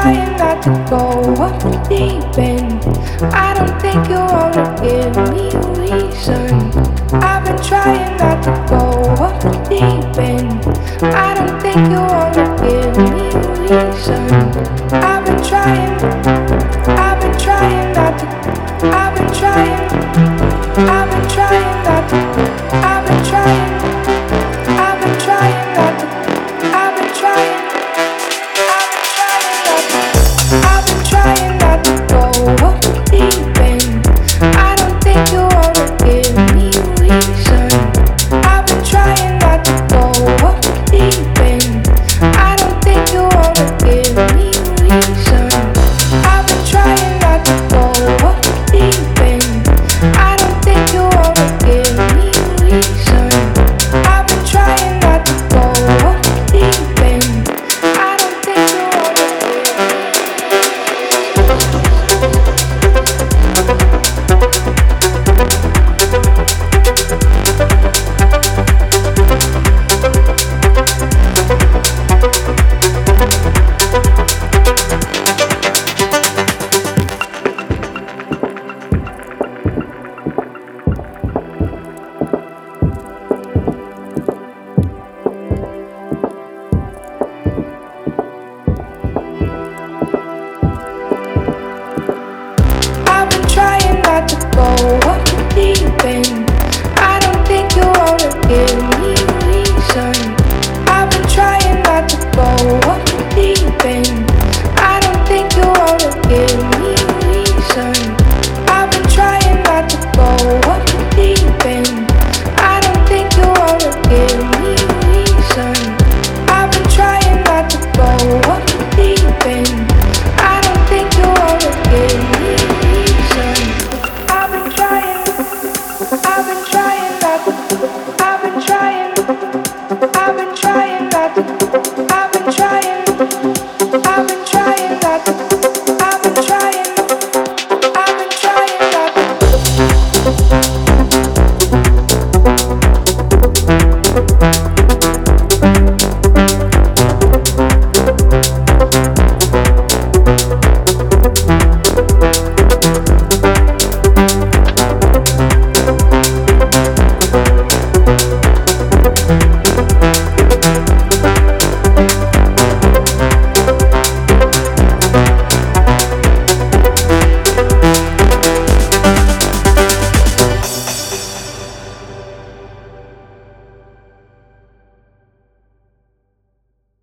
trying not to go off the deep end. I don't think you wanna give me a reason. I've been trying not to go off the deep end. I don't think you wanna give me a reason. I've been trying not to